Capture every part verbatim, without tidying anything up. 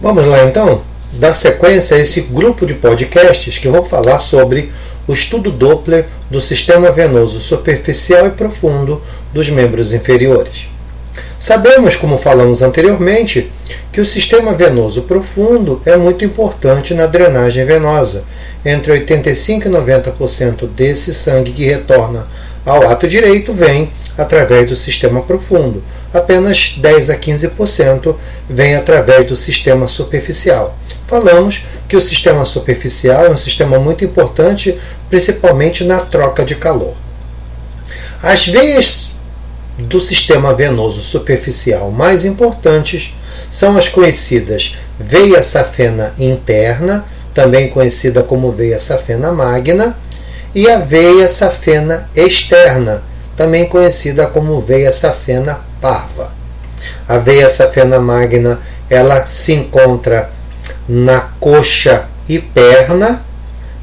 Vamos lá então dar sequência a esse grupo de podcasts que vão falar sobre o estudo Doppler do sistema venoso superficial e profundo dos membros inferiores. Sabemos, como falamos anteriormente, que o sistema venoso profundo é muito importante na drenagem venosa. Entre oitenta e cinco por cento e noventa por cento desse sangue que retorna ao ato direito vem através do sistema profundo. Apenas dez por cento a quinze por cento vem através do sistema superficial. Falamos que o sistema superficial é um sistema muito importante, principalmente na troca de calor. As veias do sistema venoso superficial mais importantes são as conhecidas veia safena interna, também conhecida como veia safena magna, e a veia safena externa, também conhecida como veia safena parva. A veia safena magna, ela se encontra na coxa e perna,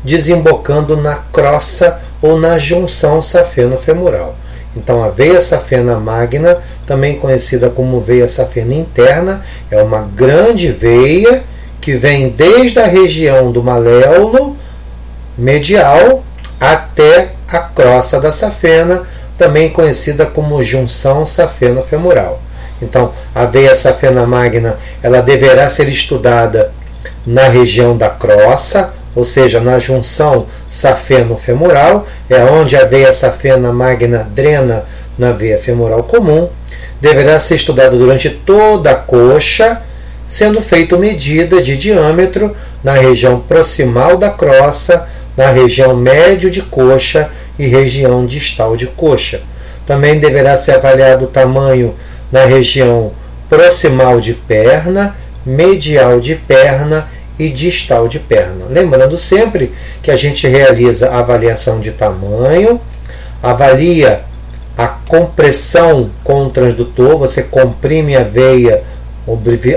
desembocando na crossa ou na junção safeno-femoral. Então, a veia safena magna, também conhecida como veia safena interna, é uma grande veia que vem desde a região do maléolo medial até a crossa da safena, também conhecida como junção safeno-femoral. Então, a veia safena magna, ela deverá ser estudada na região da crossa, ou seja, na junção safeno-femoral, é onde a veia safena magna drena na veia femoral comum. Deverá ser estudada durante toda a coxa, sendo feita medida de diâmetro na região proximal da crossa, na região médio de coxa e região distal de coxa. Também deverá ser avaliado o tamanho na região proximal de perna, medial de perna e distal de perna. Lembrando sempre que a gente realiza a avaliação de tamanho, avalia a compressão com o transdutor, você comprime a veia,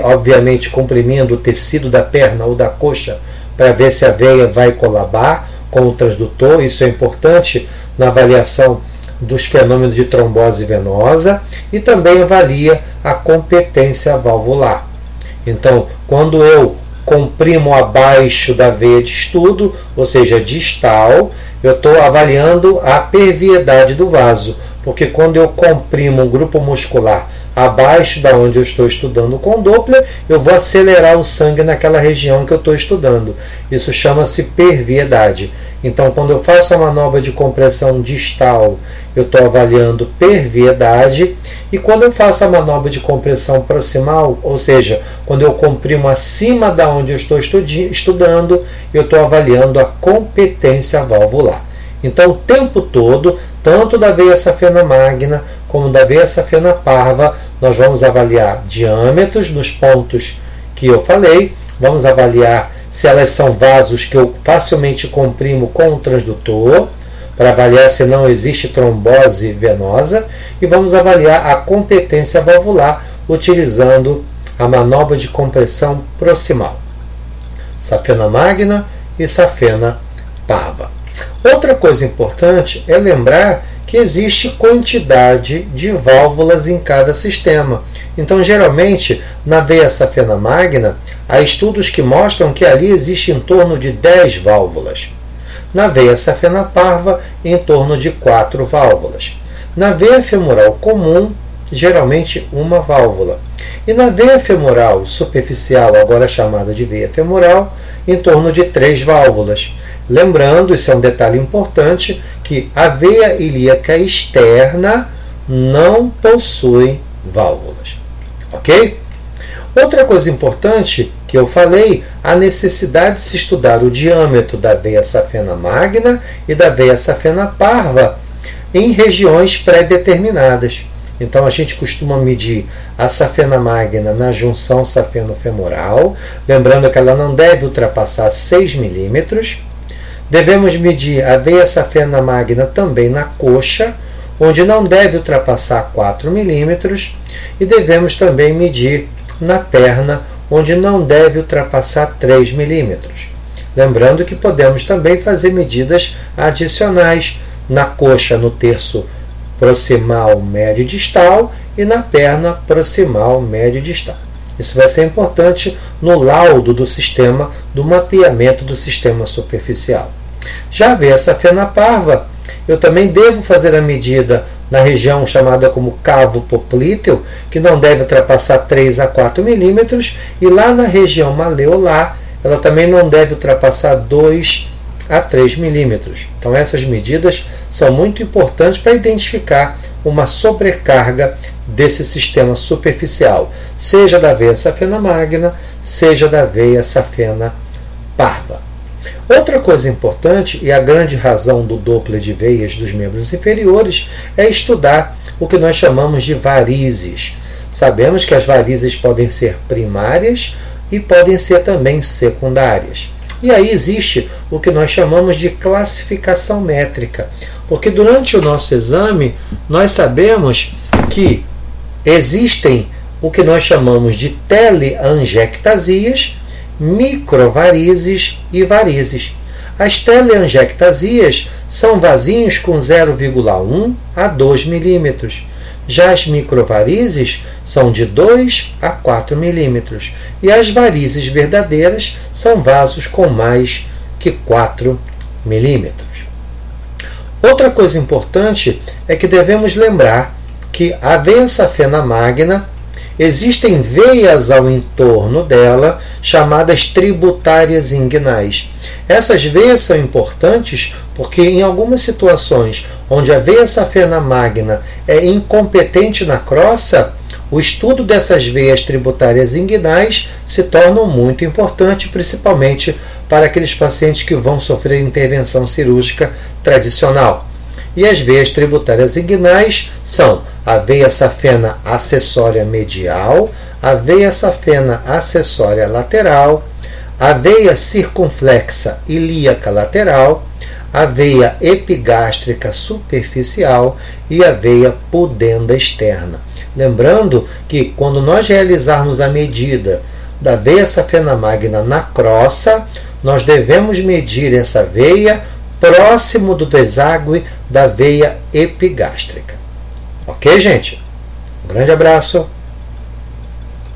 obviamente comprimindo o tecido da perna ou da coxa, para ver se a veia vai colabar com o transdutor. Isso é importante na avaliação dos fenômenos de trombose venosa, e também avalia a competência valvular. Então, quando eu comprimo abaixo da veia de estudo, ou seja, distal, eu estou avaliando a perviedade do vaso, porque quando eu comprimo um grupo muscular abaixo da onde eu estou estudando com Doppler, eu vou acelerar o sangue naquela região que eu estou estudando. Isso chama-se perviedade. Então, quando eu faço a manobra de compressão distal, eu estou avaliando perviedade, e quando eu faço a manobra de compressão proximal, ou seja, quando eu comprimo acima da onde eu estou estudando, eu estou avaliando a competência valvular. Então, o tempo todo, tanto da veia safena magna como da veia safena parva, nós vamos avaliar diâmetros nos pontos que eu falei, vamos avaliar se elas são vasos que eu facilmente comprimo com o transdutor, para avaliar se não existe trombose venosa, e vamos avaliar a competência valvular utilizando a manobra de compressão proximal, safena magna e safena parva. Outra coisa importante é lembrar que existe quantidade de válvulas em cada sistema. Então, geralmente, na veia safena magna, há estudos que mostram que ali existe em torno de dez válvulas. Na veia safena parva, em torno de quatro válvulas. Na veia femoral comum, geralmente uma válvula. E na veia femoral superficial, agora chamada de veia femoral, em torno de três válvulas. Lembrando, isso é um detalhe importante, que a veia ilíaca externa não possui válvulas. Ok? Outra coisa importante que eu falei, a necessidade de se estudar o diâmetro da veia safena magna e da veia safena parva em regiões pré-determinadas. Então, a gente costuma medir a safena magna na junção safeno-femoral, lembrando que ela não deve ultrapassar seis milímetros. Devemos medir a veia safena magna também na coxa, onde não deve ultrapassar quatro milímetros, e devemos também medir na perna, onde não deve ultrapassar três milímetros. Lembrando que podemos também fazer medidas adicionais na coxa, no terço proximal médio distal, e na perna proximal médio distal. Isso vai ser importante no laudo do sistema, do mapeamento do sistema superficial. Já a veia safena parva, eu também devo fazer a medida na região chamada como cavo poplíteo, que não deve ultrapassar três a quatro milímetros, e lá na região maleolar, ela também não deve ultrapassar dois a três milímetros. Então essas medidas são muito importantes para identificar uma sobrecarga desse sistema superficial, seja da veia safena magna, seja da veia safena parva. Outra coisa importante, e a grande razão do Doppler de veias dos membros inferiores, é estudar o que nós chamamos de varizes. Sabemos que as varizes podem ser primárias e podem ser também secundárias. E aí existe o que nós chamamos de classificação métrica, porque durante o nosso exame nós sabemos que existem o que nós chamamos de teleangiectasias, microvarizes e varizes. As teleangiectasias são vasinhos com zero vírgula um a dois milímetros. Já as microvarizes são de dois a quatro milímetros. E as varizes verdadeiras são vasos com mais que quatro milímetros. Outra coisa importante é que devemos lembrar que a veia safena magna, existem veias ao entorno dela chamadas tributárias inguinais. Essas veias são importantes porque em algumas situações onde a veia safena magna é incompetente na crossa, o estudo dessas veias tributárias inguinais se torna muito importante, principalmente para aqueles pacientes que vão sofrer intervenção cirúrgica tradicional. E as veias tributárias inguinais são a veia safena acessória medial, a veia safena acessória lateral, a veia circunflexa ilíaca lateral, a veia epigástrica superficial e a veia pudenda externa. Lembrando que quando nós realizarmos a medida da veia safena magna na crossa, nós devemos medir essa veia próximo do deságue da veia epigástrica. Ok, gente? Um grande abraço!